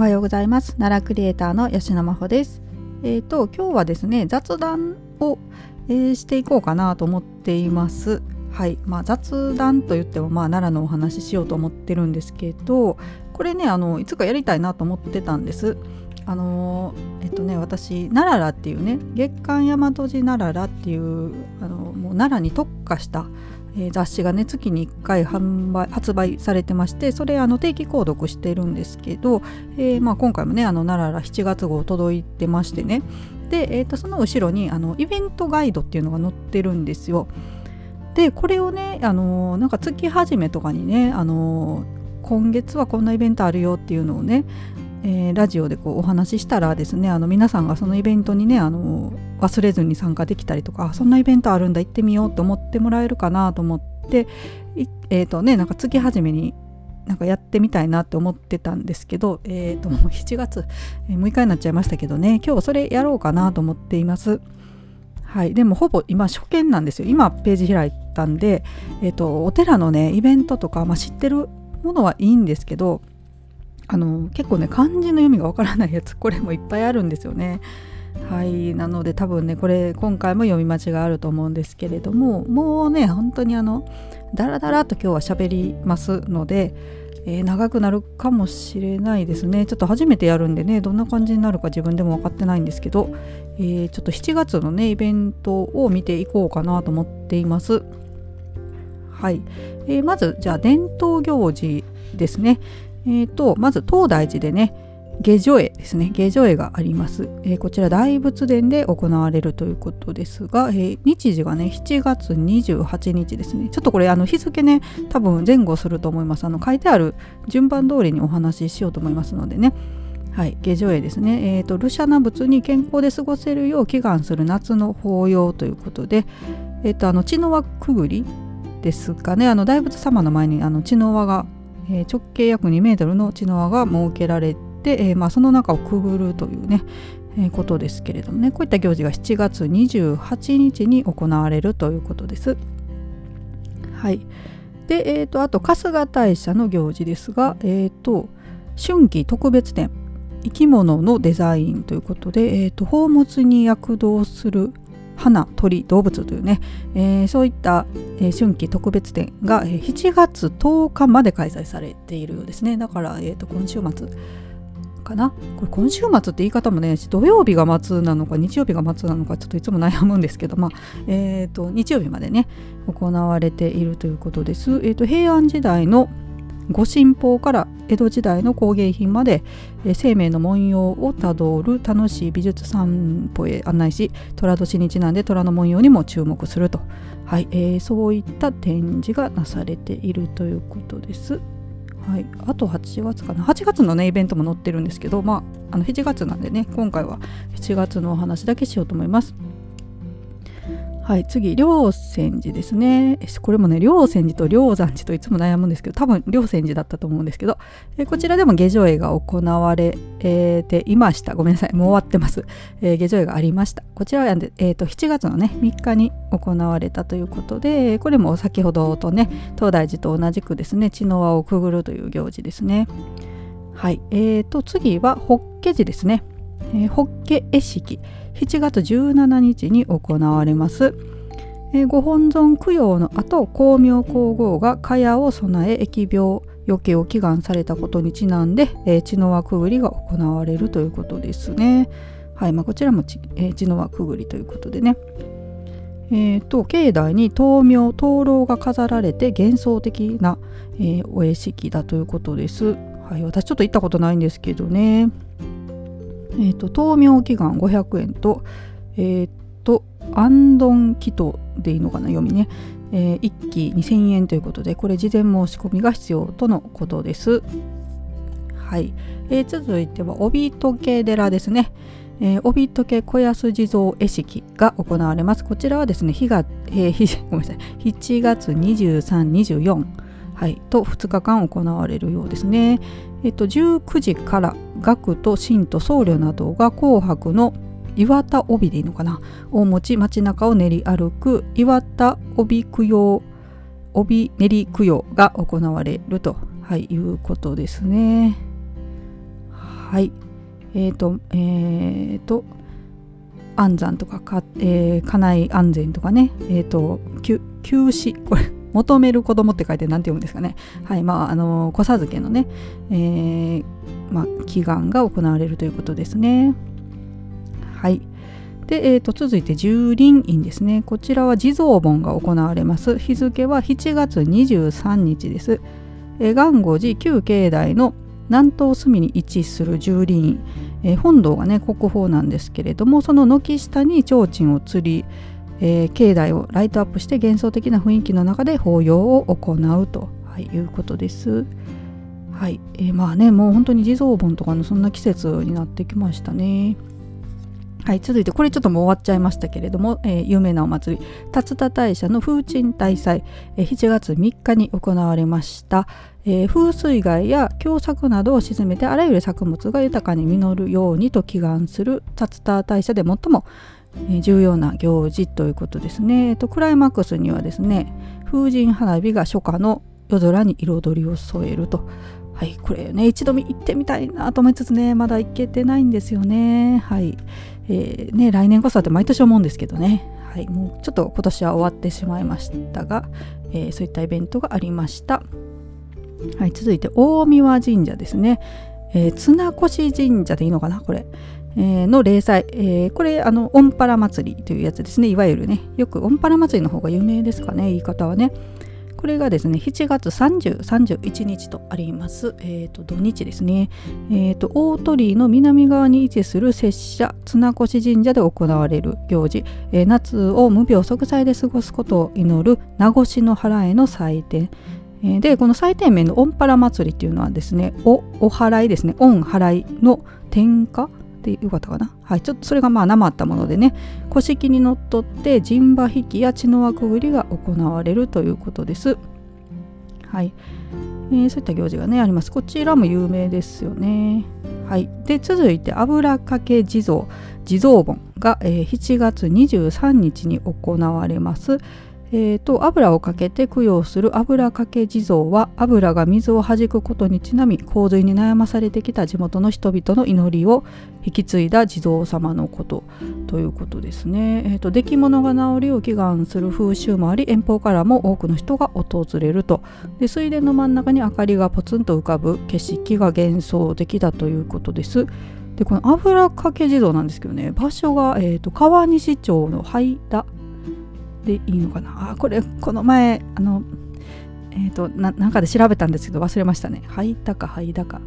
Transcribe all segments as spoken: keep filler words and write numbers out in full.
おはようございます。奈良クリエイターの吉野真帆です。えーと今日はですね、雑談を、えー、していこうかなと思っています。はい、まあ、雑談といっても、まあ、奈良のお話ししようと思ってるんですけど、これね、あのいつかやりたいなと思ってたんです。あのえっとね私奈良らっていうね、月刊大和寺奈良らっていう、あのもう奈良に特化した、えー、雑誌がね、月にいっかい販売発売されてまして、それあの定期購読してるんですけど、えーまあ、今回もね、あの奈良らしちがつごう届いてましてね。で、えー、とその後ろにあのイベントガイドっていうのが載ってるんですよ。でこれをね、あのなんか月始めとかにね、あの今月はこんなイベントあるよっていうのをね、えー、ラジオでこうお話ししたらですね、あの皆さんがそのイベントにね、あの忘れずに参加できたりとか、そんなイベントあるんだ、行ってみようと思ってもらえるかなと思って、えーとね、なんか月始めになんかやってみたいなって思ってたんですけど、えーともうしちがつむいかになっちゃいましたけどね、今日それやろうかなと思っています。はい、でもほぼ今初見なんですよ。今ページ開いたんで、えーとお寺のねイベントとか、まあ、知ってるものはいいんですけど、あの結構ね、漢字の読みがわからないやつ、これもいっぱいあるんですよね。はい、なので多分ね、これ今回も読み間違いあると思うんですけれども、もうね本当にあのダラダラと今日は喋りますので、えー、長くなるかもしれないですね。ちょっと初めてやるんでね、どんな感じになるか自分でも分かってないんですけど、えー、ちょっとしちがつのねイベントを見ていこうかなと思っています。はい、えー、まずじゃあ伝統行事ですね。えーと、まず東大寺でね、下女絵ですね、下女絵があります。えー、こちら大仏殿で行われるということですが、えー、日時がねしちがつにじゅうはちにちですね。ちょっとこれあの日付ね、多分前後すると思います。あの書いてある順番通りにお話ししようと思いますのでね。はい、下女絵ですね。えーとルシャナ仏に健康で過ごせるよう祈願する夏の法要ということで、えーとあの茅の輪くぐりですかね、あの大仏様の前にあの茅の輪が、えー、直径約にメートルの茅の輪が設けられて、えーまあ、その中をくぐるというね、えー、ことですけれどもね、こういった行事がしちがつにじゅうはちにちに行われるということです。はい。で、えー、とあと春日大社の行事ですが、えー、と春季特別展生き物のデザインということで、えー、と宝物に躍動する花、鳥、動物というね、えー、そういった、えー、春季特別展が、えー、しちがつとおかまで開催されているようですね。だから、えー、と今週末かな、これ今週末って言い方もね、土曜日が末なのか日曜日が末なのか、ちょっといつも悩むんですけど、まあえー、と日曜日までね行われているということです。えー、と平安時代の御神宝から江戸時代の工芸品まで、えー、生命の文様をたどる楽しい美術散歩へ案内し、寅年にちなんで虎の文様にも注目すると、はい、えー、そういった展示がなされているということです。はい、あとはちがつかな、はちがつのねイベントも載ってるんですけど、まあ、あのしちがつなんでね、今回はしちがつのお話だけしようと思います。はい、次霊泉寺ですね。これもね、霊泉寺と霊山寺といつも悩むんですけど、多分霊泉寺だったと思うんですけど、えこちらでも下女絵が行われていました。ごめんなさい、もう終わってます。えー、下女絵がありました。こちらは、えー、としちがつのねみっかに行われたということで、これも先ほどとね東大寺と同じくですね、茅の輪をくぐるという行事ですね。はい、えー、と次は法華寺ですね。えー、法華会式しちがつじゅうしちにちに行われます。えー、ご本尊供養の後、光明皇后が茅を備え疫病よけを祈願されたことにちなんで、えー、茅の輪くぐりが行われるということですね。はい、まあ、こちらもち、えー、茅の輪くぐりということでね、えー、と境内に灯明灯籠が飾られて幻想的な、えー、お絵式だということです。はい、私ちょっと行ったことないんですけどね、えー、と灯明祈願ごひゃくえんと、えー、と安頓祈祷でいいのかな、読みね、えー、いっきにせんえんということで、これ事前申し込みが必要とのことです。はい、えー、続いては帯解寺ですね。えー、帯解子安地蔵会式が行われます。こちらはですね、日が、えー、日ごめんなさいしちがつにじゅうさん、にじゅうよん、はい、とふつかかん行われるようですね。えっと、じゅうくじから学徒信徒僧侶などが紅白の岩田帯でいいのかなを持ち、街中を練り歩く岩田帯供養帯練り供養が行われると、はい、いうことですね。はい、えーと、えーと、安産とか、か、えー、家内安全とかね、えーと、休止、これ、求める子供って書いて何て読むんですかね。はい、まあ、あの、子授けのね、えー、まあ、祈願が行われるということですね。はい。で、えー、と続いて十輪院ですね。こちらは地蔵盆が行われます。日付はしちがつにじゅうさんにちです。えー、元護寺旧境内の南東隅に位置する十輪院、えー、本堂がね国宝なんですけれども、その軒下に提灯を吊り、えー、境内をライトアップして幻想的な雰囲気の中で法要を行うと、はい、いうことです。はい、えー、まあね、もう本当に地蔵盆とかのそんな季節になってきましたね。はい、続いてこれちょっともう終わっちゃいましたけれども、えー、有名なお祭り龍田大社の風鎮大祭、えー、しちがつみっかに行われました、えー、風水害や凶作などを鎮めてあらゆる作物が豊かに実るようにと祈願する龍田大社で最も重要な行事ということですね。えー、とクライマックスにはですね、風神花火が初夏の夜空に彩りを添えると。はい、これね一度行ってみたいなと思いつつね、まだ行けてないんですよね。はい、えー、ね来年こそだって毎年思うんですけどね。はい、もうちょっと今年は終わってしまいましたが、えー、そういったイベントがありました。はい、続いて大神神社ですね。えー、綱越神社でいいのかなこれ、えー、の例祭、えー、これあのオンパラ祭りというやつですね。いわゆるねよくオンパラ祭りの方が有名ですかね、言い方はね。これがですねしちがつさんじゅう、さんじゅういちにちとあります、えー、と土日ですね、えー、と大鳥居の南側に位置する拙者綱越神社で行われる行事、えー、夏を無病息災で過ごすことを祈る名越の祓いの祭典、えー、でこの祭典名のオンパラ祭りっていうのはですね、おお祓いですね、オン祓いの点火ってよかったかな、はい、ちょっとそれがまあなまったものでね、古式にのっとって陣馬引きや血の輪くぐりが行われるということです。はい、えー、そういった行事がねあります。こちらも有名ですよね。はい、で続いて油かけ地蔵地蔵盆が、えー、しちがつにじゅうさんにちに行われます。えー、と油をかけて供養する油かけ地蔵は、油が水をはじくことにちなみ洪水に悩まされてきた地元の人々の祈りを引き継いだ地蔵様のことということですね。えー、と出来物が治りを祈願する風習もあり、遠方からも多くの人が訪れると。で水田の真ん中に明かりがポツンと浮かぶ景色が幻想的だということです。でこの油かけ地蔵なんですけどね、場所が、えー、と川西町の灰田でいいのかなあ、これこの前あのえっ、ー、と な, なんかで調べたんですけど忘れましたね。はいだかはいだか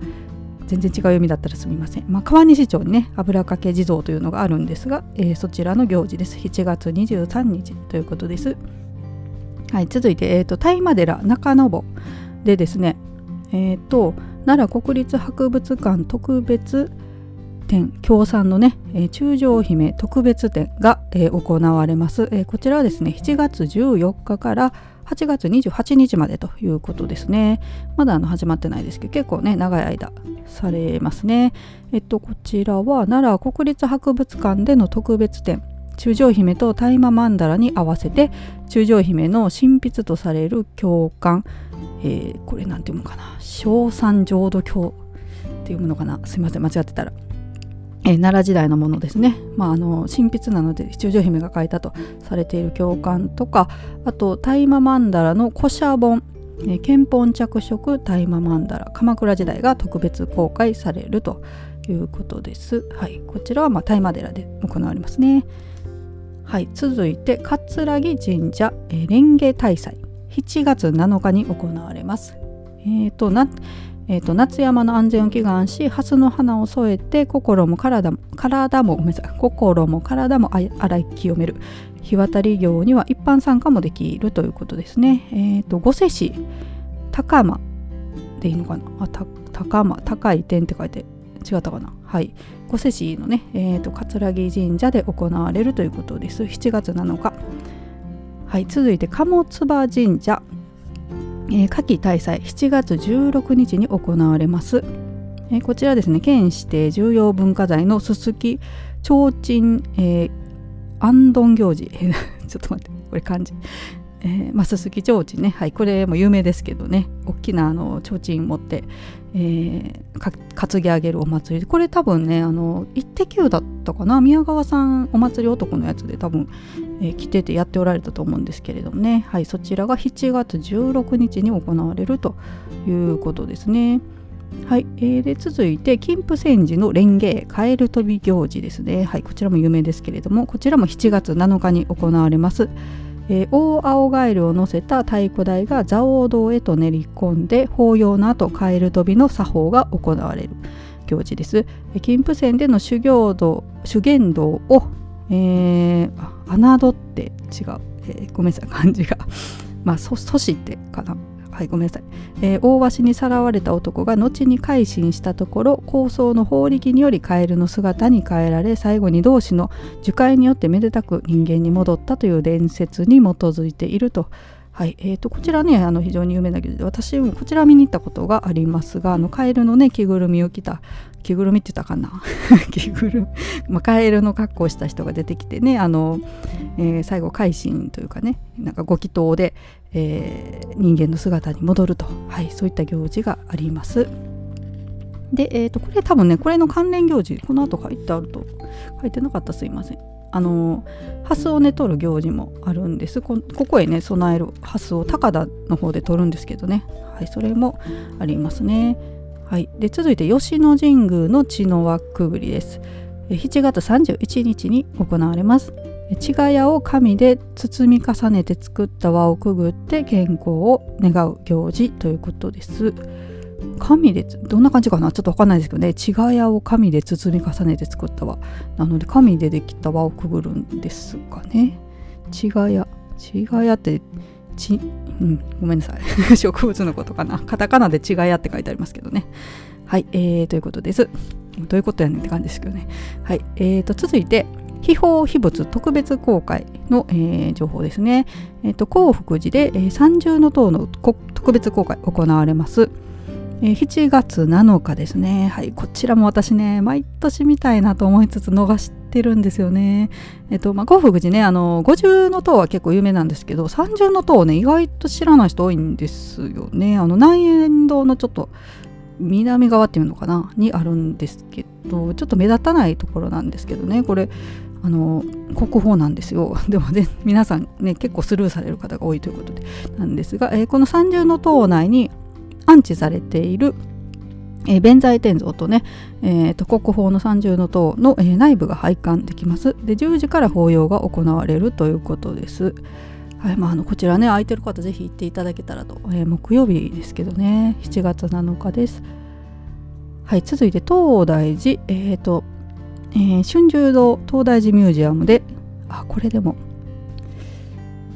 全然違う読みだったらすみません。まあ、川西町にね油かけ地蔵というのがあるんですが、えー、そちらの行事です。しちがつにじゅうさんにちということです。はい、続いてえっ、ー、と大間寺中野坊でですね、えっ、ー、と奈良国立博物館特別協賛のね、えー、中将姫特別展が、えー、行われます、えー、こちらはですねしちがつじゅうよっかからはちがつにじゅうはちにちまでということですね。まだあの始まってないですけど結構ね長い間されますね。えっとこちらは奈良国立博物館での特別展、中将姫と大麻曼荼羅に合わせて中将姫の神筆とされる経巻、えー、これなんていうのかな、正三浄土経っていうものかな、すいません間違ってたら、え奈良時代のものですね。まあ、あの神筆なので中将姫が書いたとされている経巻とか、あと大麻曼荼羅の古写本、え献本着色大麻曼荼羅鎌倉時代が特別公開されるということです。はい、こちらはまあ大麻寺で行われますね。はい、続いて葛城神社、えー、蓮華大祭しちがつなのかに行われます。えっ、ー、となえー、と夏山の安全を祈願し、蓮の花を添えて心も体も体もごめんなさい心も体も洗い清める日渡り行には一般参加もできるということですね。えー、と御所市高間でいいのかなあ、た高間高い点って書いて違ったかな。はい、御所市のね、えー、と葛城神社で行われるということです。しちがつなのか。はい、続いて鴨唾神社えー、夏季大祭しちがつじゅうろくにちに行われます。えー、こちらですね県指定重要文化財のすすき提灯、えー、安どん行事ちょっと待ってこれ漢字、えーまあ、すすきちょうちんね、はい、これも有名ですけどね、大きなあのちょうちん持って、えー、か担ぎ上げるお祭り、これ多分ねあのイッテ Q だったかな、宮川さんお祭り男のやつで多分、えー、来ててやっておられたと思うんですけれどもね、はい、そちらがしちがつじゅうろくにちに行われるということですね。はい、えー、で続いて金峯山寺の蓮華蛙跳び行事ですね、はい、こちらも有名ですけれども、こちらもしちがつなのかに行われます。えー、大青ガエルを乗せた太鼓台が蔵王堂へと練り込んで、法要の後カエル飛びの作法が行われる行事です。えー、金峯山での修行道修験道を、えー、あ侮って違う、えー、ごめんなさい漢字がまあそしてかな、はい、ごめんなさい、えー、大鷲にさらわれた男が後に改心したところ、高僧の法力によりカエルの姿に変えられ、最後に同志の樹海によってめでたく人間に戻ったという伝説に基づいていると。はい、えー、とこちらねあの非常に有名な行事で、私もこちら見に行ったことがありますが、あのカエルのね着ぐるみを着た着ぐるみって言ったかな着ぐるみ、まあ、カエルの格好をした人が出てきてね、あの、えー、最後改心というかね、なんかご祈祷で、えー、人間の姿に戻ると、はい、そういった行事があります。で、えー、とこれ多分ねこれの関連行事この後書いてあると書いてなかった、すいません。あのハスをね取る行事もあるんです。 こ, ここへね備えるハスを高田の方で取るんですけどね、はい、それもありますね。はい、で続いて吉野神宮の茅の輪くぐりです。しちがつさんじゅういちにちに行われます。茅ヶ谷を紙で包み重ねて作った輪をくぐって健康を願う行事ということです。紙でどんな感じかなちょっと分かんないですけどね、茅ヶ谷を紙で包み重ねて作った輪なので、紙でできた輪をくぐるんですかね。茅ヶ谷茅ヶ谷ってち、うん、ごめんなさい植物のことかな、カタカナで茅ヶ谷って書いてありますけどね。はい、えー、ということです。どういうことやねんって感じですけどね。はい、えーと続いて秘宝秘仏特別公開の、えー、情報ですね。えーと興福寺で、えー、三重の塔の特別公開行われます。しちがつなのかですね。はい、こちらも私ね毎年見たいなと思いつつ逃してるんですよね。えっとまあ興福寺ね、あの五重の塔は結構有名なんですけど、三重の塔ね意外と知らない人多いんですよね。あの南円堂のちょっと南側っていうのかなにあるんですけど、ちょっと目立たないところなんですけどね、これあの国宝なんですよ。でもね皆さんね結構スルーされる方が多いということでなんですが、えー、この三重の塔内に安置されている、えー、弁財天像とね、えー、と国宝の三重の塔の、えー、内部が拝観できます。でじゅうじから法要が行われるということです。はい、まあ、あのこちらね空いてる方ぜひ行っていただけたらと、えー、木曜日ですけどね、しちがつなのかです。はい、続いて東大寺、えーとえー、春秋堂東大寺ミュージアムで、あこれでも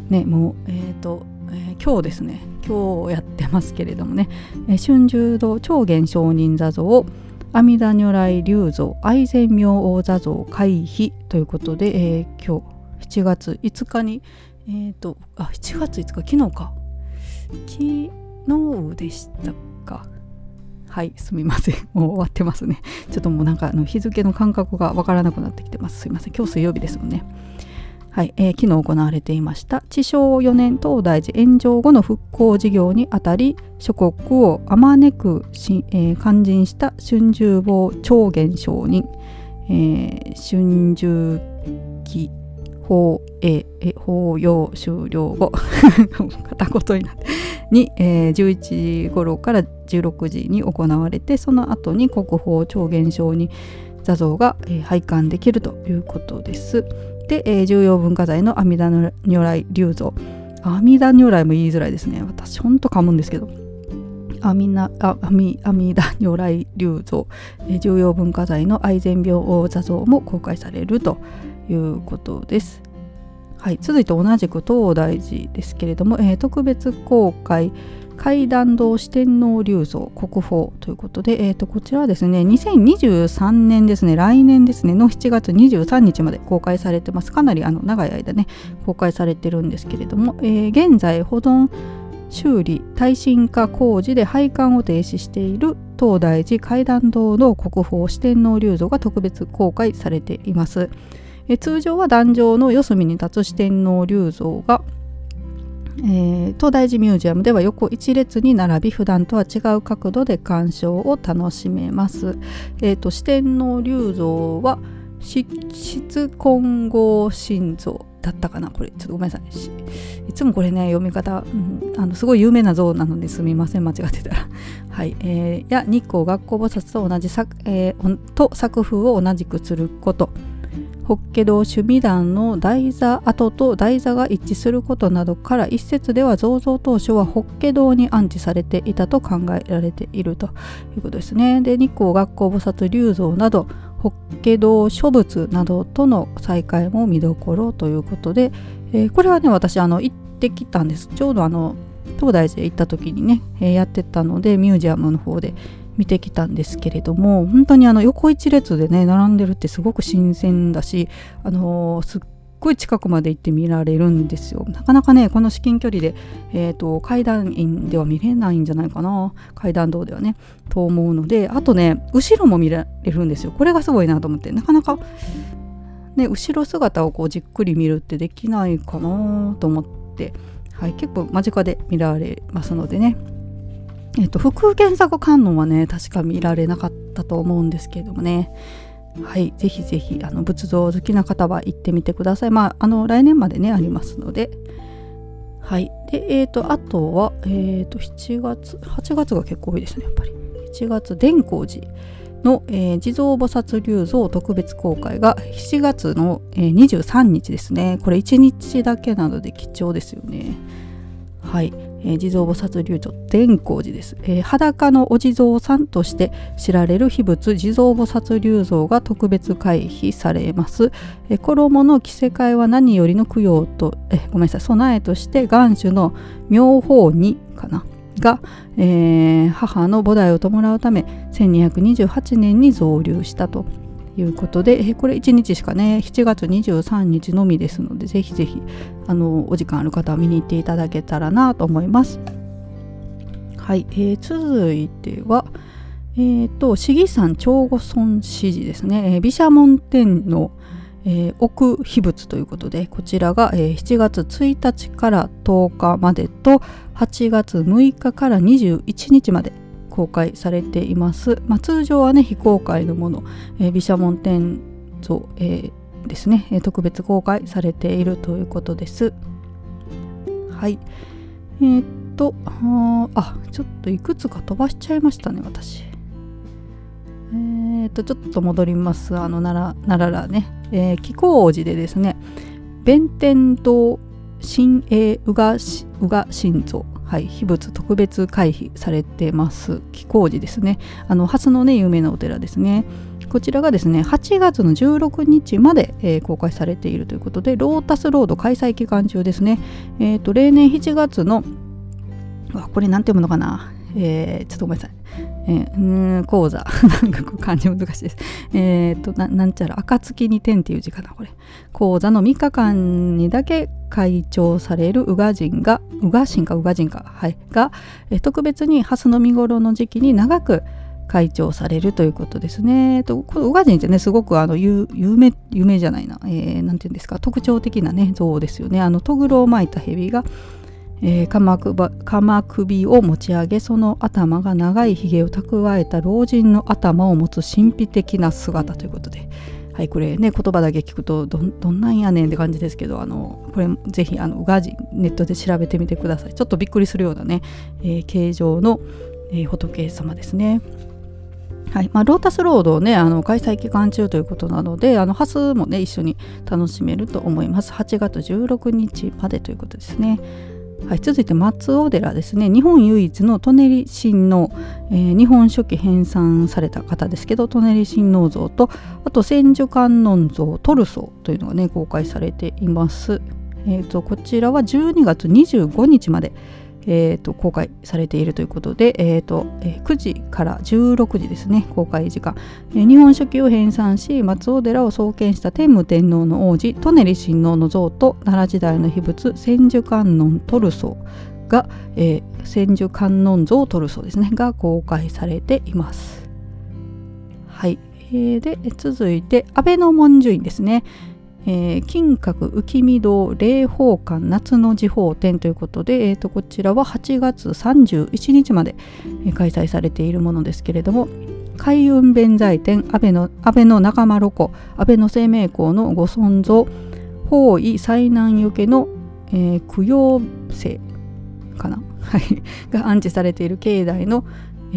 ねもうえっ、ー、とえー、今日ですね今日やってますけれどもね、えー、春秋堂長元上人座像阿弥陀如来立像愛染明王座像開碑ということで、えー、今日しちがついつかにえー、とあしちがついつか昨日か昨日でしたか、はいすみませんもう終わってますね。ちょっともうなんかあの日付の感覚がわからなくなってきてます、すいません。今日水曜日ですもんね。はい、えー、昨日行われていましたちしょうよねん東大寺炎上後の復興事業にあたり諸国をあまねく、えー、勧進した春秋坊長元上人、えー、春秋期法営法要終了後片言になってに、えー、じゅういちじごろからじゅうろくじに行われて、その後に国宝長元上人座像が、えー、拝観できるということです。で、えー、重要文化財の阿弥陀如来立像、阿弥陀如来も言いづらいですね、私ほんと噛むんですけど、阿弥陀如来立像、えー、重要文化財の愛染明王座像も公開されるということです。はい、続いて同じく東大寺ですけれども、えー、特別公開階段堂四天王立像国宝ということで、えー、とこちらはですねにせんにじゅうさんねんですね、来年ですねのしちがつにじゅうさんにちまで公開されてます。かなりあの長い間ね公開されてるんですけれども、えー、現在保存修理耐震化工事で拝観を停止している東大寺階段堂の国宝四天王立像が特別公開されています。えー、通常は壇上の四隅に立つ四天王立像がえー、東大寺ミュージアムでは横一列に並び、普段とは違う角度で鑑賞を楽しめます。えー、と四天王立像は質金剛心像だったかな、これちょっとごめんなさい、いつもこれね読み方、うん、あのすごい有名な像なのですみません、間違ってたらはい、えー、や日光月光菩薩と同じ作、えー、と作風を同じくすること、法華堂須弥壇の台座跡と台座が一致することなどから、一説では造像当初は法華堂に安置されていたと考えられているということですね。で、日光月光菩薩立像など法華堂諸仏などとの再会も見どころということで、えー、これはね私あの行ってきたんです。ちょうどあの東大寺へ行った時にね、えー、やってたのでミュージアムの方で見てきたんですけれども、本当にあの横一列でね並んでるってすごく新鮮だし、あのー、すっごい近くまで行って見られるんですよ。なかなかねこの至近距離で、えー、と階段院では見れないんじゃないかな、階段道ではねと思うので、あとね後ろも見られるんですよ。これがすごいなと思って、なかなか、ね、後ろ姿をこうじっくり見るってできないかなと思って、はい、結構間近で見られますのでね。えっと、福建作観音はね確か見られなかったと思うんですけれどもね、はい、ぜひぜひあの仏像好きな方は行ってみてください。まああの来年までねありますので、はい。でえっとあとはえっとしちがつはちがつが結構多いですね、やっぱりしちがつ善光寺の、えー、地蔵菩薩立像特別公開がしちがつの、えー、にじゅうさんにちですね。これいちにちだけなので貴重ですよね。はい、えー、地蔵菩薩立像善光寺です、えー、裸のお地蔵さんとして知られる秘仏地蔵菩薩立像が特別開碑されます。えー、衣の着せ替えは何よりの供養と、えー、ごめんなさい備えとして、元首の妙法にかなが、えー、母の菩提を弔うためせんにひゃくにじゅうはちねんに造立したということで、えー、これいちにちしかねしちがつにじゅうさんにちのみですので、ぜひぜひあのお時間ある方は見に行っていただけたらなと思います。はい、えー、続いてはえっ、ー、と市議山長後村市寺ですね、毘沙門天の、えー、奥秘仏ということで、こちらが、えー、しちがつついたちからとおかまでとはちがつむいかからにじゅういちにちまで公開されています。まあ、通常はね非公開のもの、えー、毘沙門天像、えー、ですね、えー、特別公開されているということです。はい、えー、っとあちょっといくつか飛ばしちゃいましたね私。えー、っとちょっと戻ります。あの奈良奈良ね、えー、紀行寺でですね弁天堂神栄宇賀神像、はい、秘仏特別開碑されてます。紀行寺ですね、あの蓮のね有名なお寺ですね。こちらがですねはちがつのじゅうろくにちまで、えー、公開されているということで、ロータスロード開催期間中ですね。えー、と例年しちがつのわこれなんて読むのかな、えー、ちょっとごめんなさい、えー、うーん講座なんかこう漢字難しいです。えー、と な, なんちゃら暁に天っていう字かな、これ講座のみっかかんにだけ開帳される宇賀神が宇賀神か宇賀神か、はい、が特別に蓮の見頃の時期に長く開帳されるということですね。とこの宇賀神ってねすごくあの 有, 有, 名有名じゃないな、えー、なんていうんですか、特徴的なね像ですよね。あのトグロを巻いた蛇がえー、鎌, 首鎌首を持ち上げ、その頭が長いひげを蓄えた老人の頭を持つ神秘的な姿ということで、はい、これね言葉だけ聞くと ど, どんなんやねんって感じですけど、あのこれぜひあの宇賀神ネットで調べてみてください。ちょっとびっくりするようなね、えー、形状の、えー、仏様ですね。はい、まあ、ロータスロードをねあの開催期間中ということなので、あのハスもね一緒に楽しめると思います。はちがつじゅうろくにちまでということですね。はい、続いて松尾寺ですね、日本唯一の舎人親王、えー、日本書紀編纂された方ですけど、舎人親王像とあと千手観音像トルソーというのがね公開されています。えー、とこちらはじゅうにがつにじゅうごにちまで、えー、と公開されているということで、えー、とくじからじゅうろくじですね公開時間。えー、日本書紀を編纂し松尾寺を創建した天武天皇の王子舎人親王の像と奈良時代の秘仏千手観音トルソが、えー、千手観音像トルソですねが公開されています。はい、えー、で続いて安倍の文殊院ですね。えー、金閣浮見堂霊宝館夏の時報展ということで、えー、とこちらははちがつさんじゅういちにちまで開催されているものですけれども、開運弁財天、安倍の、安倍の仲間露光、安倍の生命光のご尊像、方位災難よけの、えー、供養星かなが安置されている境内の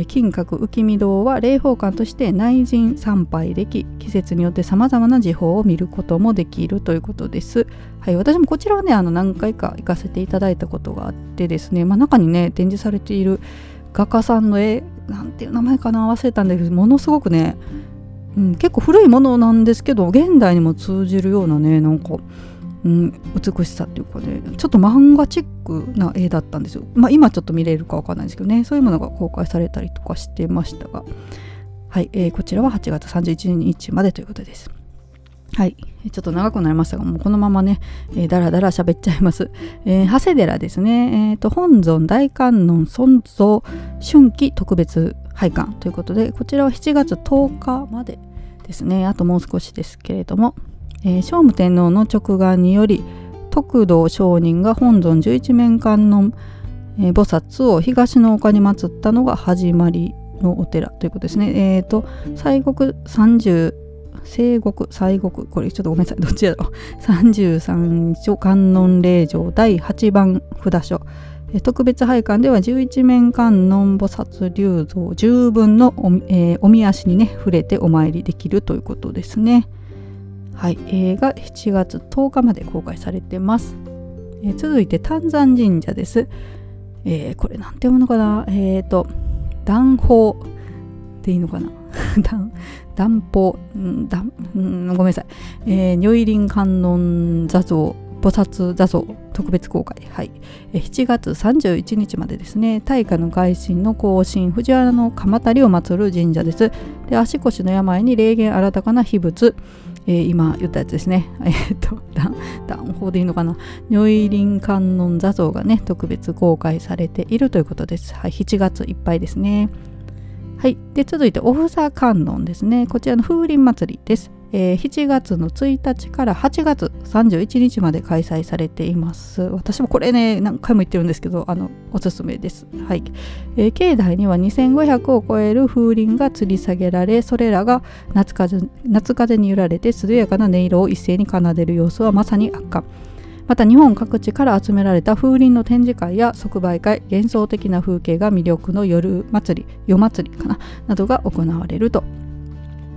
金閣浮見堂は霊宝館として内陣参拝でき、季節によってさまざまな時報を見ることもできるということです。はい、私もこちらはね、あの何回か行かせていただいたことがあってですね、まあ、中にね展示されている画家さんの絵、なんていう名前かな、忘れたんだけど、ものすごくね、うん、結構古いものなんですけど現代にも通じるようなね、なんかうん、美しさっていうかね、ちょっと漫画チックな絵だったんですよ。まあ今ちょっと見れるかわかんないですけどね、そういうものが公開されたりとかしてましたが、はい、えー、こちらははちがつさんじゅういちにちまでということです。はい、ちょっと長くなりましたが、もうこのままね、えー、だらだら喋っちゃいます。えー、長谷寺ですね、えー、と本尊大観音尊像春季特別拝観ということで、こちらはしちがつとおかまでですね、あともう少しですけれども、えー、聖武天皇の直眼により徳道上人が本尊十一面観音、えー、菩薩を東の丘に祀ったのが始まりのお寺ということですね。えーと西国三十西国西国これちょっとごめんなさい、どっちやろ三十三所観音霊場だいはちばん札所、えー、特別拝観では十一面観音菩薩立像十分の お,、えー、おみ足にね触れてお参りできるということですね。はい、映画しちがつとおかまで公開されてます。えー、続いて丹山神社です。えー、これなんて読むのかな、えーと檀宝でいいのかな檀宝ごめんなさい、えー、如意輪観音座像菩薩座像特別公開、はい、えー、しちがつさんじゅういちにちまでですね。大化の外神の後進藤原の鎌足を祀る神社です。で、足腰の病に霊源新たかな秘仏、えー、今言ったやつですね。えー、っと、檀宝でいいのかな。如意輪観音座像がね、特別公開されているということです。はい、しちがついっぱいですね。はい、で続いておふさ観音ですね。こちらの風鈴祭りです。えー、しちがつのついたちからはちがつさんじゅういちにちまで開催されています。私もこれね何回も言ってるんですけど、あのおすすめです。はい、えー、境内にはにせんごひゃくを超える風鈴が吊り下げられ、それらが夏風、夏風に揺られて涼やかな音色を一斉に奏でる様子はまさに圧巻。また日本各地から集められた風鈴の展示会や即売会、幻想的な風景が魅力の夜祭り夜祭りかななどが行われると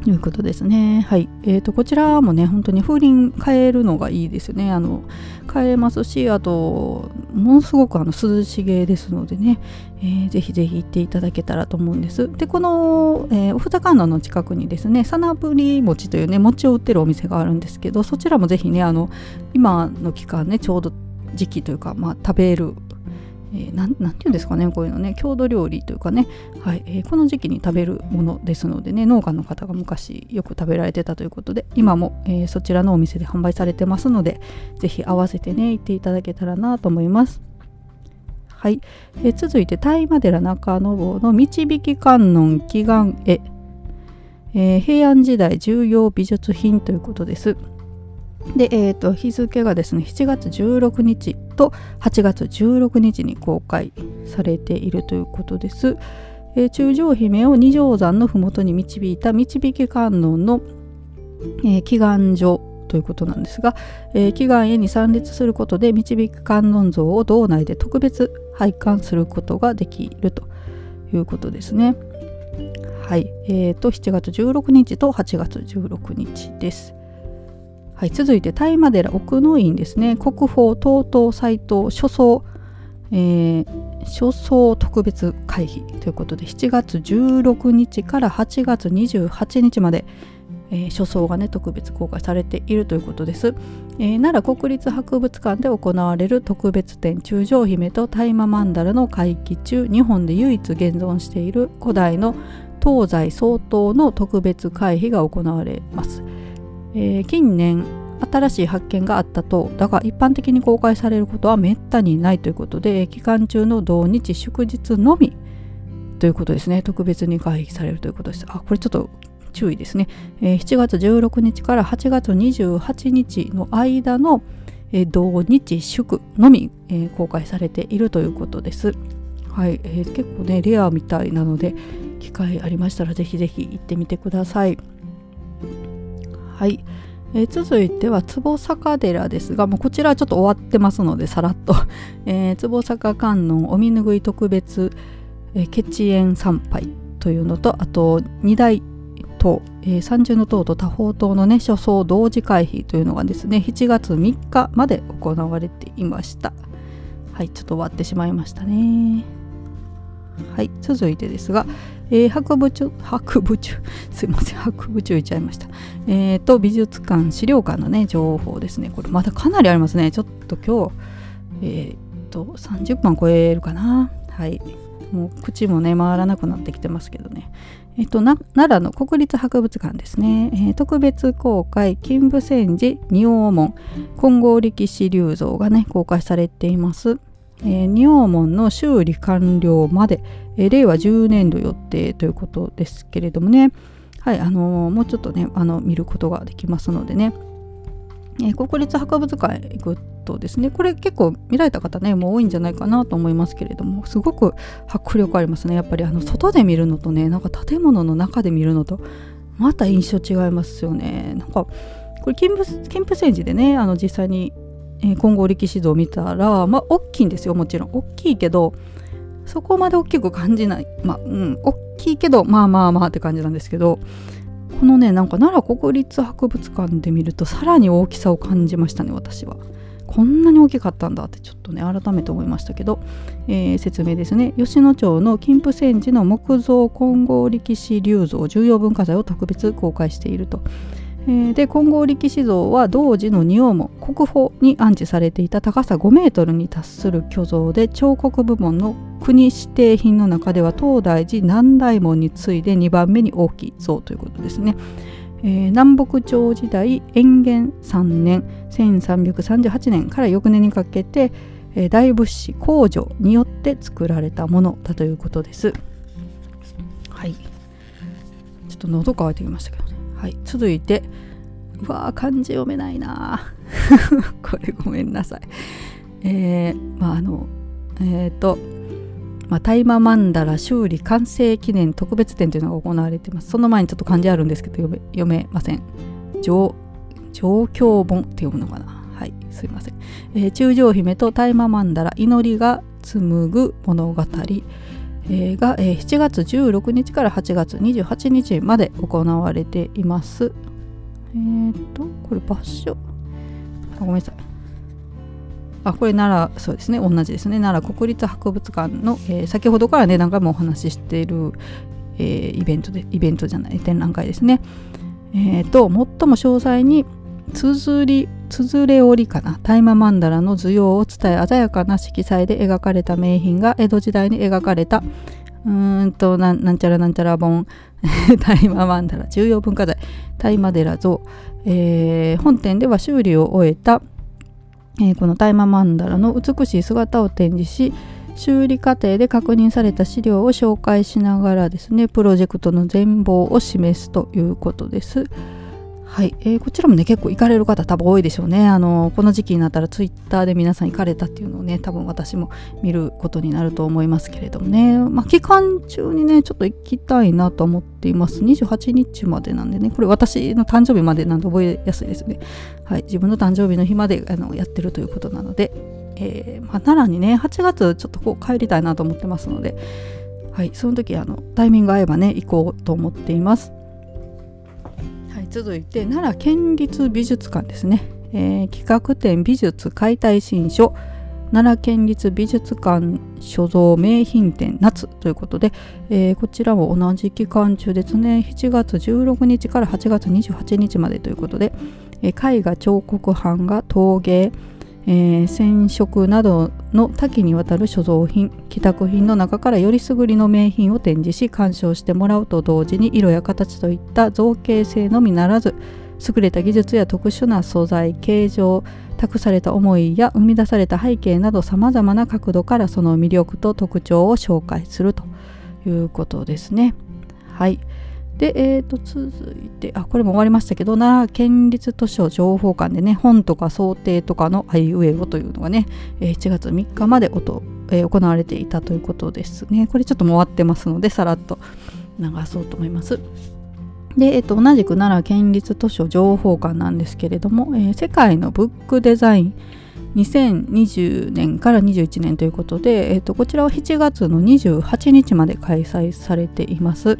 いうことですね。はい、えーとこちらもね本当に風鈴買えるのがいいですよね。あの買えますし、あとものすごくあの涼しげですのでね、えー、ぜひぜひ行っていただけたらと思うんです。で、この、えー、おふた観音の近くにですね、さなぶり餅というね餅を売ってるお店があるんですけど、そちらもぜひね、あの今の期間ねちょうど時期というか、まあ、食べるえー、な, んなんていうんですかね、こういうのね郷土料理というかね、はい、えー、この時期に食べるものですのでね、農家の方が昔よく食べられてたということで、今も、えー、そちらのお店で販売されてますので、ぜひ合わせてね行っていただけたらなと思います。はい、えー、続いて大間寺中野坊の導き観音祈願絵、えー、平安時代重要美術品ということです。で、えー、と日付がですねしちがつじゅうろくにちとはちがつじゅうろくにちに公開されているということです。えー、中将姫を二条山のふもとに導いた導き観音の、えー、祈願所ということなんですが、えー、祈願絵に参列することで導き観音像を道内で特別拝観することができるということですね。はい、えー、としちがつじゅうろくにちとはちがつじゅうろくにちです。はい、続いて大間寺奥の院ですね。国宝東東斎藤諸僧、えー、諸僧特別会議ということで、しちがつじゅうろくにちからはちがつにじゅうはちにちまで、えー、諸僧がね特別公開されているということです。えー、奈良国立博物館で行われる特別展、中将姫と大間曼荼羅の会期中、日本で唯一現存している古代の東西双頭の特別会議が行われます。えー、近年新しい発見があったと、だが一般的に公開されることはめったにないということで、期間中の同日祝日のみということですね。特別に開催されるということです。あ、これちょっと注意ですね、えー、しちがつじゅうろくにちからはちがつにじゅうはちにちの間の、えー、同日祝のみ、えー、公開されているということです。はい、えー、結構ねレアみたいなので機会ありましたらぜひぜひ行ってみてください。はい、えー、続いては坪坂寺ですが、もうこちらはちょっと終わってますのでさらっと、えー、坪坂観音お身ぬぐい特別、えー、血縁参拝というのと、あとにだいとう、えー、三重の塔と多宝塔のね初相同時会費というのがですねしちがつみっかまで行われていました。はい、ちょっと終わってしまいましたね。はい、続いてですが、えー、博物博物すいません博物中言っちゃいました。えーと美術館資料館のね情報ですね。これまたかなりありますね。ちょっと今日えーとさんじゅっぷん超えるかな。はい、もう口もね回らなくなってきてますけどね。えっと、な奈良の国立博物館ですね、えー、特別公開金武戦時仁王門金剛力士立像がね公開されています。えー、仁王門の修理完了まで、えー、れいわじゅうねんど予定ということですけれどもね、はい、あのー、もうちょっとねあの見ることができますのでね、えー、国立博物館へ行くとですね、これ結構見られた方ねもう多いんじゃないかなと思いますけれども、すごく迫力ありますね。やっぱりあの外で見るのとね、なんか建物の中で見るのとまた印象違いますよね。なんかこれ金武戦時でねあの実際に金剛力士像を見たら、まあ大きいんですよ。もちろん大きいけどそこまで大きく感じない、まあうん大きいけどまあまあまあって感じなんですけど、このねなんか奈良国立博物館で見るとさらに大きさを感じましたね。私はこんなに大きかったんだってちょっとね改めて思いましたけど、えー、説明ですね。吉野町の金峯山寺の木造金剛力士立像重要文化財を特別公開していると。えー、で金剛力士像は同時の仁王門国宝に安置されていた高さごメートルに達する巨像で、彫刻部門の国指定品の中では東大寺南大門に次いでにばんめに大きい像ということですね。えー、南北朝時代延元さんねんせんさんびゃくさんじゅうはちねんから翌年にかけて、えー、大仏師工女によって作られたものだということです。はい、ちょっと喉乾いてきましたけどね。はい、続いて、うわー漢字読めないなこれごめんなさい。えー、まああのえっ、ー、とまあ、大麻曼荼羅修理完成記念特別展というのが行われています。その前にちょっと漢字あるんですけど読め、読めません。上京本って読むのかな。はい、すいません。えー、中将姫と大麻曼荼羅祈りが紡ぐ物語、えー、が、えー、しちがつじゅうろくにちからはちがつにじゅうはちにちまで行われています。えーとこれ場所あごめんなさいあこれ奈良、そうですね、同じですね、奈良国立博物館の、えー、先ほどからね何回もお話ししている、えー、イベントでイベントじゃない展覧会ですね。えー、と最も詳細につづりつづれ織りかな大麻曼荼羅の図様を伝え鮮やかな色彩で描かれた名品が江戸時代に描かれたうーんと な, なんちゃらなんちゃら本大麻曼荼羅重要文化財大麻寺像、えー、本展では修理を終えたえー、この大麻曼荼羅の美しい姿を展示し、修理過程で確認された資料を紹介しながらですねプロジェクトの全貌を示すということです。はい、えー、こちらもね結構行かれる方多分多いでしょうね。あのー、この時期になったらツイッターで皆さん行かれたっていうのをね多分私も見ることになると思いますけれどもね、まあ、期間中にねちょっと行きたいなと思っています。にじゅうはちにちまでなんでね、これ私の誕生日までなんで覚えやすいですね。はい、自分の誕生日の日まであのやってるということなので、えーまあ、奈良にねはちがつちょっとこう帰りたいなと思ってますので、はい、その時あのタイミング合えばね行こうと思っています。続いて奈良県立美術館ですね。えー、企画展美術解体新書奈良県立美術館所蔵名品展夏ということで、えー、こちらも同じ期間中ですねしちがつじゅうろくにちからはちがつにじゅうはちにちまでということで、えー、絵画彫刻版画陶芸、えー、染色などの多岐にわたる所蔵品寄託品の中からよりすぐりの名品を展示し鑑賞してもらうと同時に色や形といった造形性のみならず優れた技術や特殊な素材形状託された思いや生み出された背景などさまざまな角度からその魅力と特徴を紹介するということですね。はい、で、えーと、続いて、あ、これも終わりましたけど、奈良県立図書情報館でね、本とか想定とかのあいうえおというのがね、しちがつみっかまでおと、えー、行われていたということですね。これちょっともう終わってますので、さらっと流そうと思います。で、えっと、同じく奈良県立図書情報館なんですけれども、えー、世界のブックデザインにせんにじゅうねんからにじゅういちねんということで、えっと、こちらはしちがつのにじゅうはちにちまで開催されています。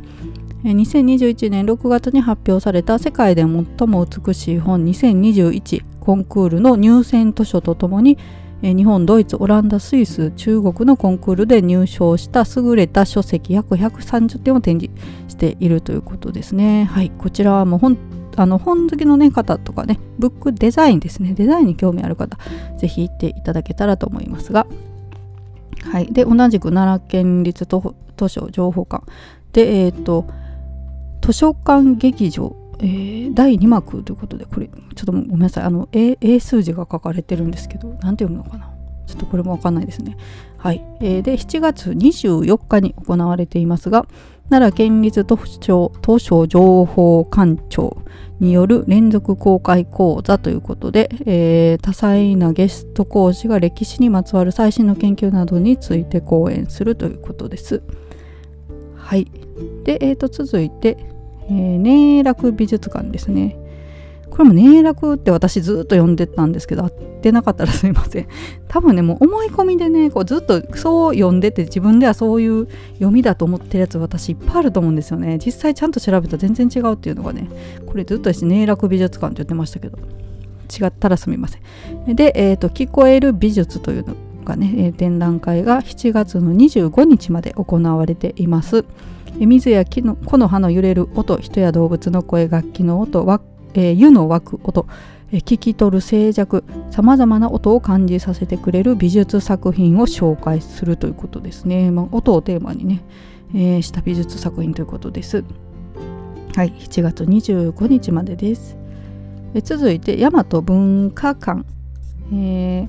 にせんにじゅういちねんろくがつに発表された世界で最も美しい本にせんにじゅういちコンクールの入選図書とともに、日本、ドイツ、オランダ、スイス、中国のコンクールで入賞した優れた書籍約ひゃくさんじゅってんを展示しているということですね。はい、こちらはもう本、あの本好きの、ね、方とかね、ブックデザインですね、デザインに興味ある方、ぜひ行っていただけたらと思いますが、はい、で同じく奈良県立図書情報館で、えーと、図書館劇場、えー、だいにまくということで、これちょっとごめんなさい、あの 英, 英数字が書かれてるんですけど、なんて読むのかな、ちょっとこれもわかんないですね。はい、えー、でしちがつにじゅうよっかに行われていますが、奈良県立図書、図書情報館長による連続公開講座ということで、えー、多彩なゲスト講師が歴史にまつわる最新の研究などについて講演するということです。はい、で、えーと、続いてえー、寧楽美術館ですね。これも寧楽って私ずっと読んでたんですけど、合ってなかったらすいません。多分ね、もう思い込みでね、こうずっとそう読んでて、自分ではそういう読みだと思ってるやつ、私いっぱいあると思うんですよね。実際ちゃんと調べたら全然違うっていうのがね、これずっと私寧楽美術館って言ってましたけど、違ったらすみません。で、えーと、聞こえる美術というのがね、展覧会がしちがつのにじゅうごにちまで行われています。水や木の木の葉の揺れる音、人や動物の声、楽器の音、わ、えー、湯の湧く音、えー、聞き取る静寂、さまざまな音を感じさせてくれる美術作品を紹介するということですね。まあ、音をテーマにね、えー、した美術作品ということです。はい、しちがつにじゅうごにちまでです。えー、続いて大和文化館、えー、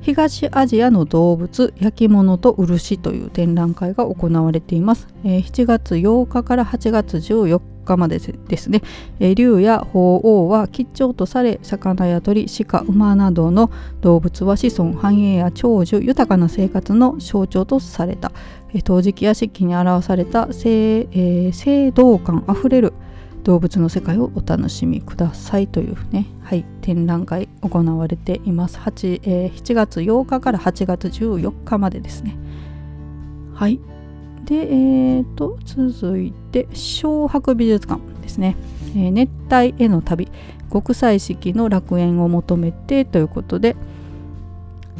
東アジアの動物、焼き物と漆という展覧会が行われています。えー、しちがつようかからはちがつじゅうよっかまでですね、えー、竜や鳳凰は吉兆とされ、魚や鳥、鹿、馬などの動物は子孫繁栄や長寿、豊かな生活の象徴とされた。えー、陶磁器や漆器に表された生、えー、生動感あふれる動物の世界をお楽しみくださいというね、はい、展覧会行われています。はち、えー、しちがつようかからはちがつじゅうよっかまでですね。はい。で、えーと、続いて、小白美術館ですね。えー、熱帯への旅、極彩色の楽園を求めてということで、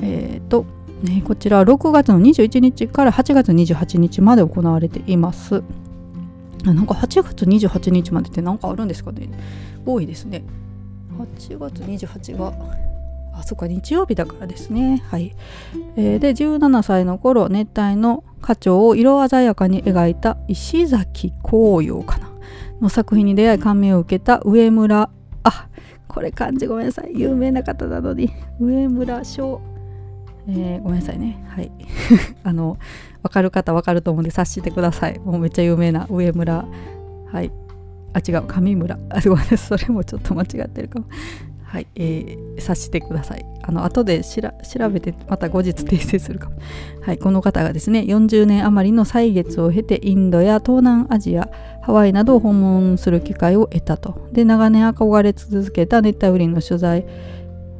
えーと、ね、こちらはろくがつのにじゅういちにちからはちがつにじゅうはちにちまで行われています。なんかはちがつにじゅうはちにちまでってなんかあるんですかね。多いですね。はちがつにじゅうはちにちは、あ、そっか、日曜日だからですね。はい。えー、で、じゅうななさいの頃、熱帯の花鳥を色鮮やかに描いた石崎紅葉かなの作品に出会い感銘を受けた上村、あ、これ漢字ごめんなさい。有名な方なのに、上村翔、えー、ごめんなさいね。はい。あの、わかる方わかると思うんで察してください。もうめっちゃ有名な上村、はい。あ、違う、上村。あ、ごめんなさい。それもちょっと間違ってるかも。はい。えー、察してください。あの、後でしら調べて、また後日訂正するかも。はい。この方がですね、よんじゅうねん余りの歳月を経て、インドや東南アジア、ハワイなどを訪問する機会を得たと。で、長年憧れ続けた熱帯雨林の取材、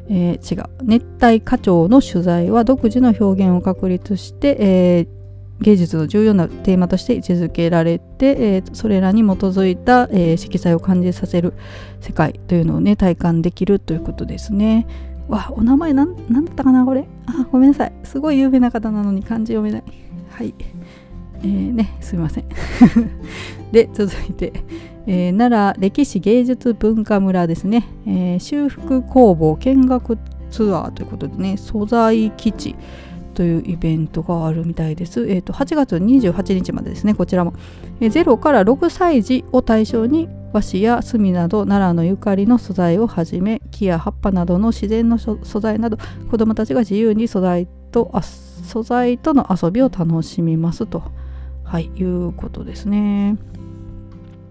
えー、違う。熱帯花鳥の取材は独自の表現を確立して、えー芸術の重要なテーマとして位置づけられて、えー、それらに基づいた、えー、色彩を感じさせる世界というのをね、体感できるということですね。わ、お名前なん、なんだったかなこれ。あ、ごめんなさい。すごい有名な方なのに漢字読めない。はい。えー、ね、すみません。で、続いて、えー、奈良歴史芸術文化村ですね、えー。修復工房見学ツアーということでね、素材基地というイベントがあるみたいです。えーと、はちがつにじゅうはちにちまでですね、こちらも。えー、ゼロからろくさいじを対象に和紙や墨など奈良のゆかりの素材をはじめ、木や葉っぱなどの自然の素材など、子どもたちが自由に素材と、あ、素材との遊びを楽しみますと、はい、いうことですね。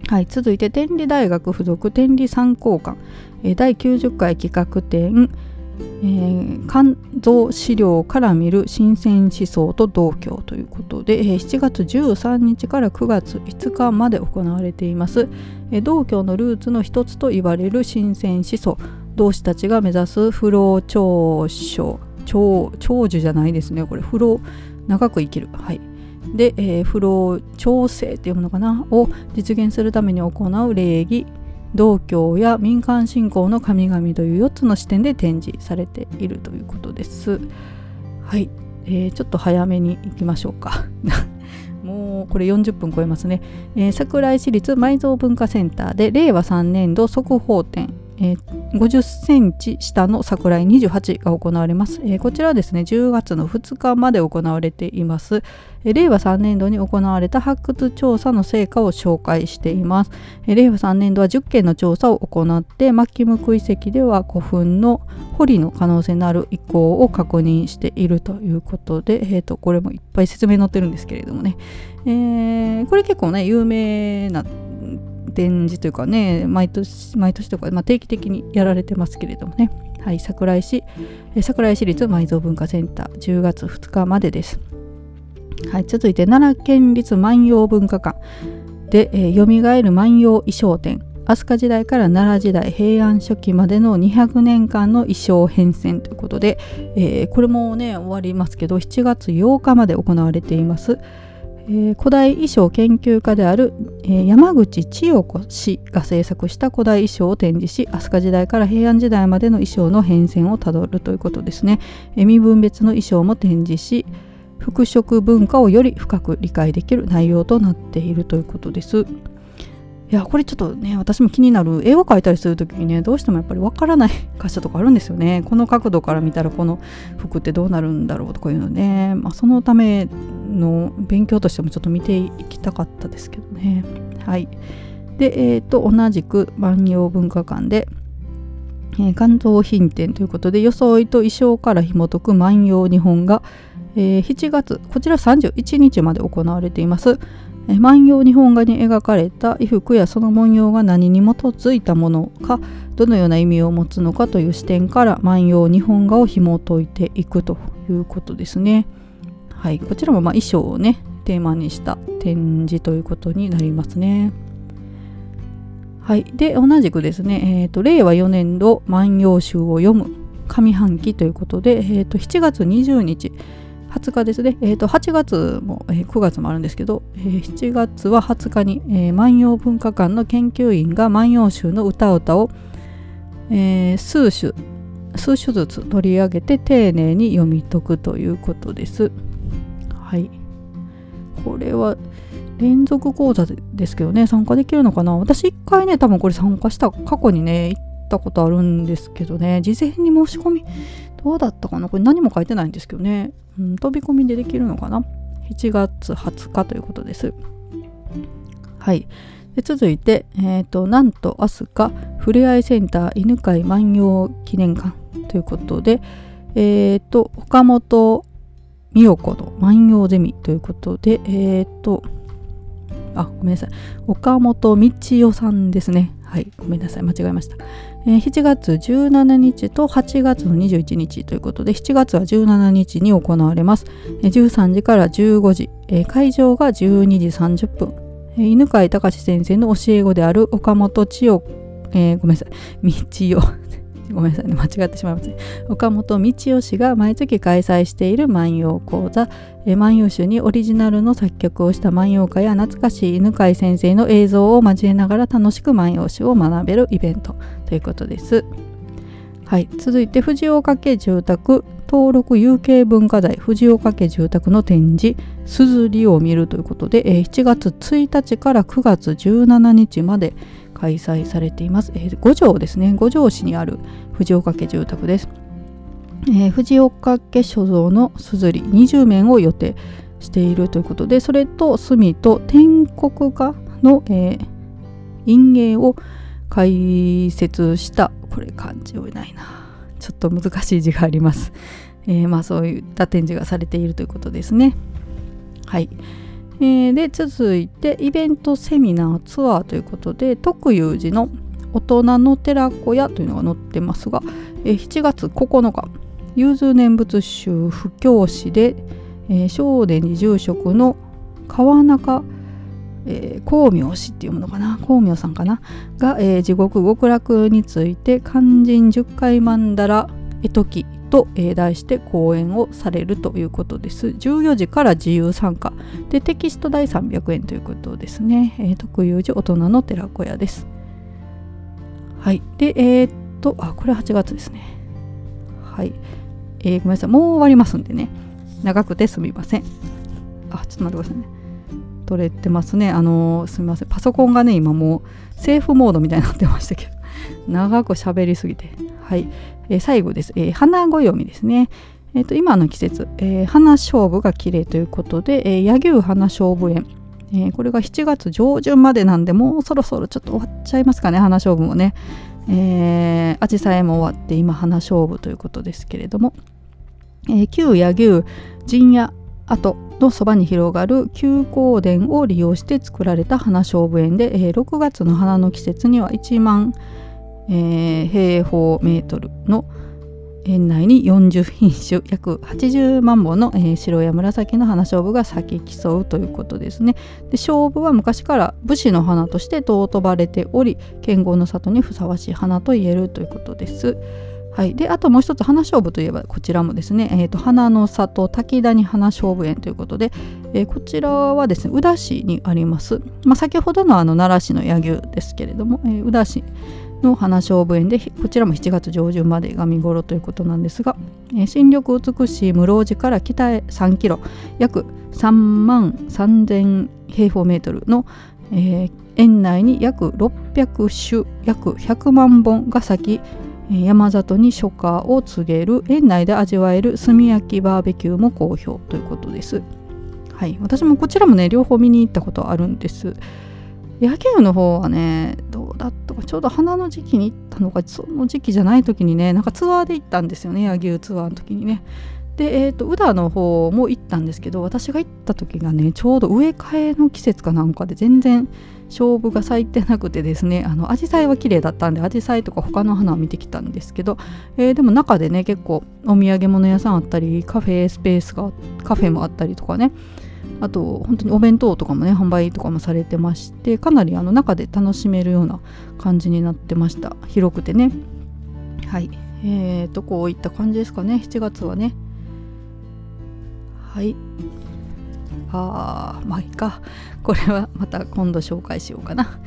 はい、続いて天理大学附属天理参考館、えー、だいきゅうじゅっかい企画展、えー、肝臓資料から見る新鮮思想と同郷ということで、えー、しちがつじゅうさんにちからくがついつかまで行われています、えー、同郷のルーツの一つと言われる新鮮思想、同志たちが目指す不老長寿長寿じゃないですねこれ不老長く生きるはいで、えー、不老長生というものかなを実現するために行う礼儀、道教や民間信仰の神々というよっつの視点で展示されているということです。はい、えー、ちょっと早めに行きましょうか。もうこれよんじゅっぷん超えますね。えー、桜井市立埋蔵文化センターでれいわさんねんど速報展。えー、ごじゅっセンチ下の桜井にじゅうはちが行われます、えー、こちらはですねじゅうがつのふつかまで行われています、えー、れいわさんねんどに行われた発掘調査の成果を紹介しています、えー、れいわさんねんどはじゅっけんの調査を行って牧向遺跡では古墳の掘りの可能性のある遺構を確認しているということで、えー、とこれもいっぱい説明載ってるんですけれどもね、えー、これ結構ね有名な展示というかね毎年毎年とか、まあ、定期的にやられてますけれどもね、はい、桜井市桜井市立埋蔵文化センターじゅうがつふつかまでです、はい、続いて奈良県立万葉文化館で、えー、蘇る万葉衣装展、飛鳥時代から奈良時代平安初期までのにひゃくねんかんの衣装変遷ということで、えー、これもね終わりますけどしちがつようかまで行われていますえー、古代衣装研究家である、えー、山口千代子氏が制作した古代衣装を展示し飛鳥時代から平安時代までの衣装の変遷をたどるということですね、えー、身分別の衣装も展示し服飾文化をより深く理解できる内容となっているということです。いやこれちょっとね私も気になる、絵を描いたりするときにねどうしてもやっぱりわからない箇所とかあるんですよね。この角度から見たらこの服ってどうなるんだろうとかいうのね、まあ、そのための勉強としてもちょっと見ていきたかったですけどね。はいでえー、と同じく万葉文化館で、えー、肝臓品展ということで装いと衣装から紐解く万葉日本が、えー、しちがつこちらさんじゅういちにちまで行われています。万葉日本画に描かれた衣服やその文様が何に基づいたものかどのような意味を持つのかという視点から万葉日本画を紐解いていくということですね。はい、こちらもまあ衣装をねテーマにした展示ということになりますね。はい、で同じくですね、えーと、れいわよねんど万葉集を読む上半期ということで、えーと、しちがつにじゅうにちはつかですね、えー、とはちがつも、えー、くがつもあるんですけど、えー、しちがつははつかに、えー、万葉文化館の研究員が万葉集の歌歌を、えー、数首数首ずつ取り上げて丁寧に読み解くということです。はい、これは連続講座ですけどね参加できるのかな。私いっかいね多分これ参加した過去にね行ったことあるんですけどね事前に申し込みどうだったかなこれ何も書いてないんですけどね、うん、飛び込みでできるのかな。しちがつはつかということです。はいで続いて、えー、となんと明日かふれあいセンター犬飼万葉記念館ということで、えー、と岡本美代子の万葉ゼミということで、えっ、ー、と、あ、ごめんなさい。岡本道代さんですね。はい、ごめんなさい。間違えました。えー、しちがつじゅうしちにちとはちがつのにじゅういちにちということで、しちがつはじゅうしちにちに行われます。えー、じゅうさんじからじゅうごじ、えー、会場がじゅうにじさんじゅっぷん、えー、犬飼隆先生の教え子である岡本千代、えー、ごめんなさい。道代。ごめんなさいね間違ってしまいますね。岡本道代氏が毎月開催している万葉講座、え万葉集にオリジナルの作曲をした万葉歌や懐かしい犬飼先生の映像を交えながら楽しく万葉集を学べるイベントということです。はい続いて藤岡家住宅登録有形文化財藤岡家住宅の展示すずりを見るということで、えしちがつついたちからくがつじゅうしちにちまで開催されています。えー、五条ですね五条市にある藤岡家住宅です。えー、藤岡家所蔵のすずりにじゅうめんを予定しているということでそれと墨と篆刻家の、えー、印影を解説したこれ漢字多いないなちょっと難しい字があります、えー、まあそういった展示がされているということですね。はいえー、で続いてイベントセミナーツアーということで徳祐寺の大人の寺子屋というのが載ってますが、えー、しちがつここのか融通念仏宗布教師で、えー、正殿寺住職の川中えー、光明師っていうものかな光明さんかなが、えー、地獄極楽について勧進じゅっかい曼荼羅絵解と、えー、題して講演をされるということです。じゅうよじから自由参加でテキスト代さんびゃくえんということですね。えー、徳祐寺大人の寺子屋です。はいでえー、っとあこれはちがつですね。はい、えー、ごめんなさいもう終わりますんでね長くてすみません。あちょっと待ってくださいね取れてますね。あのー、すみませんパソコンがね今もうセーフモードみたいになってましたけど長く喋りすぎてはい、えー、最後です、えー、花ご読みですね。えー、と今の季節、えー、花菖蒲が綺麗ということで柳生、えー、花菖蒲園、えー、これがしちがつじょうじゅんまでなんでもうそろそろちょっと終わっちゃいますかね。花菖蒲もねアジサイも終わって今花菖蒲ということですけれども、えー、旧柳生陣屋跡のそばに広がる休耕田を利用して作られた花菖蒲園で、えー、ろくがつの花の季節にはいちまん、えー、平方メートルの園内によんじゅうひんしゅ約はちじゅうまんぼんの、えー、白や紫の花菖蒲が咲き競うということですね。で菖蒲は昔から武士の花として尊ばれており剣豪の里にふさわしい花と言えるということです。はい、であともう一つ花菖蒲といえばこちらもですね、えー、と花の里滝谷花菖蒲園ということで、えー、こちらはですね宇陀市にあります、まあ、先ほどのあの奈良市の柳生ですけれども、えー、宇陀市の花菖蒲園でこちらもしちがつじょうじゅんまでが見頃ということなんですが、えー、新緑美しい室生寺から北へさんキロ約さんまんさんぜんへいほうメートルの、えー、園内に約ろっぴゃくしゅ約ひゃくまんぼんが咲き山里に初夏を告げる園内で味わえる炭焼きバーベキューも好評ということです。はい、私もこちらもね両方見に行ったことはあるんです。野球の方はねどうだったかちょうど花の時期に行ったのかその時期じゃない時にねなんかツアーで行ったんですよね野球ツアーの時にね。で、えーと、宇陀の方も行ったんですけど私が行った時がねちょうど植え替えの季節かなんかで全然菖蒲が咲いてなくてですねあのアジサイは綺麗だったんでアジサイとか他の花を見てきたんですけど、えー、でも中でね結構お土産物屋さんあったりカフェスペースがカフェもあったりとかねあと本当にお弁当とかもね販売とかもされてましてかなりあの中で楽しめるような感じになってました。広くてねはいえーとこういった感じですかねしちがつはね。はいあまあいいかこれはまた今度紹介しようかな。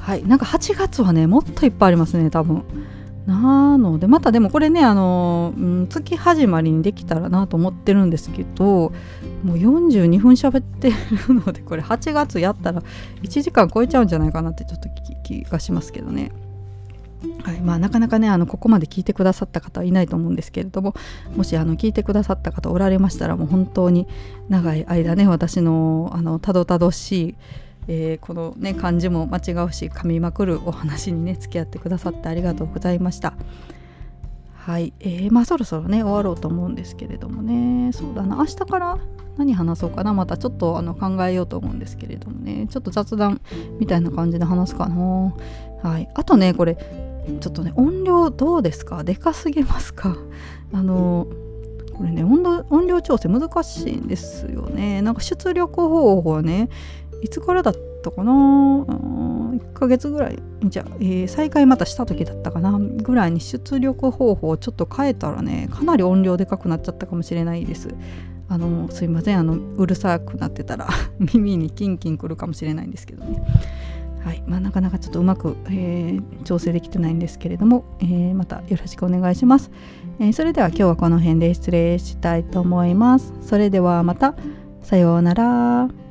はいなんかはちがつはねもっといっぱいありますね多分。なのでまたでもこれねあの、うん、月始まりにできたらなと思ってるんですけどもうよんじゅうにふん喋ってるのでこれはちがつやったらいちじかん超えちゃうんじゃないかなってちょっと気がしますけどね。はいまあ、なかなかねあのここまで聞いてくださった方はいないと思うんですけれどももしあの聞いてくださった方おられましたらもう本当に長い間ね私のあのたどたどしい、えー、このね漢字も間違うし噛みまくるお話にね付き合ってくださってありがとうございました。はい、えー、まあそろそろね終わろうと思うんですけれどもねそうだな明日から何話そうかなまたちょっとあの考えようと思うんですけれどもねちょっと雑談みたいな感じで話すかな。はいあとねこれちょっとね音量どうですかでかすぎますかあのこれね音量、音量調整難しいんですよね。なんか出力方法はねいつからだったかないっかげつぐらいじゃあ、えー、再開またした時だったかなぐらいに出力方法をちょっと変えたらねかなり音量でかくなっちゃったかもしれないです。あのすいませんあのうるさくなってたら耳にキンキンくるかもしれないんですけどね。はいまあ、なかなかちょっとうまく、えー、調整できてないんですけれども、えー、またよろしくお願いします。えー、それでは今日はこの辺で失礼したいと思います。それではまたさようなら。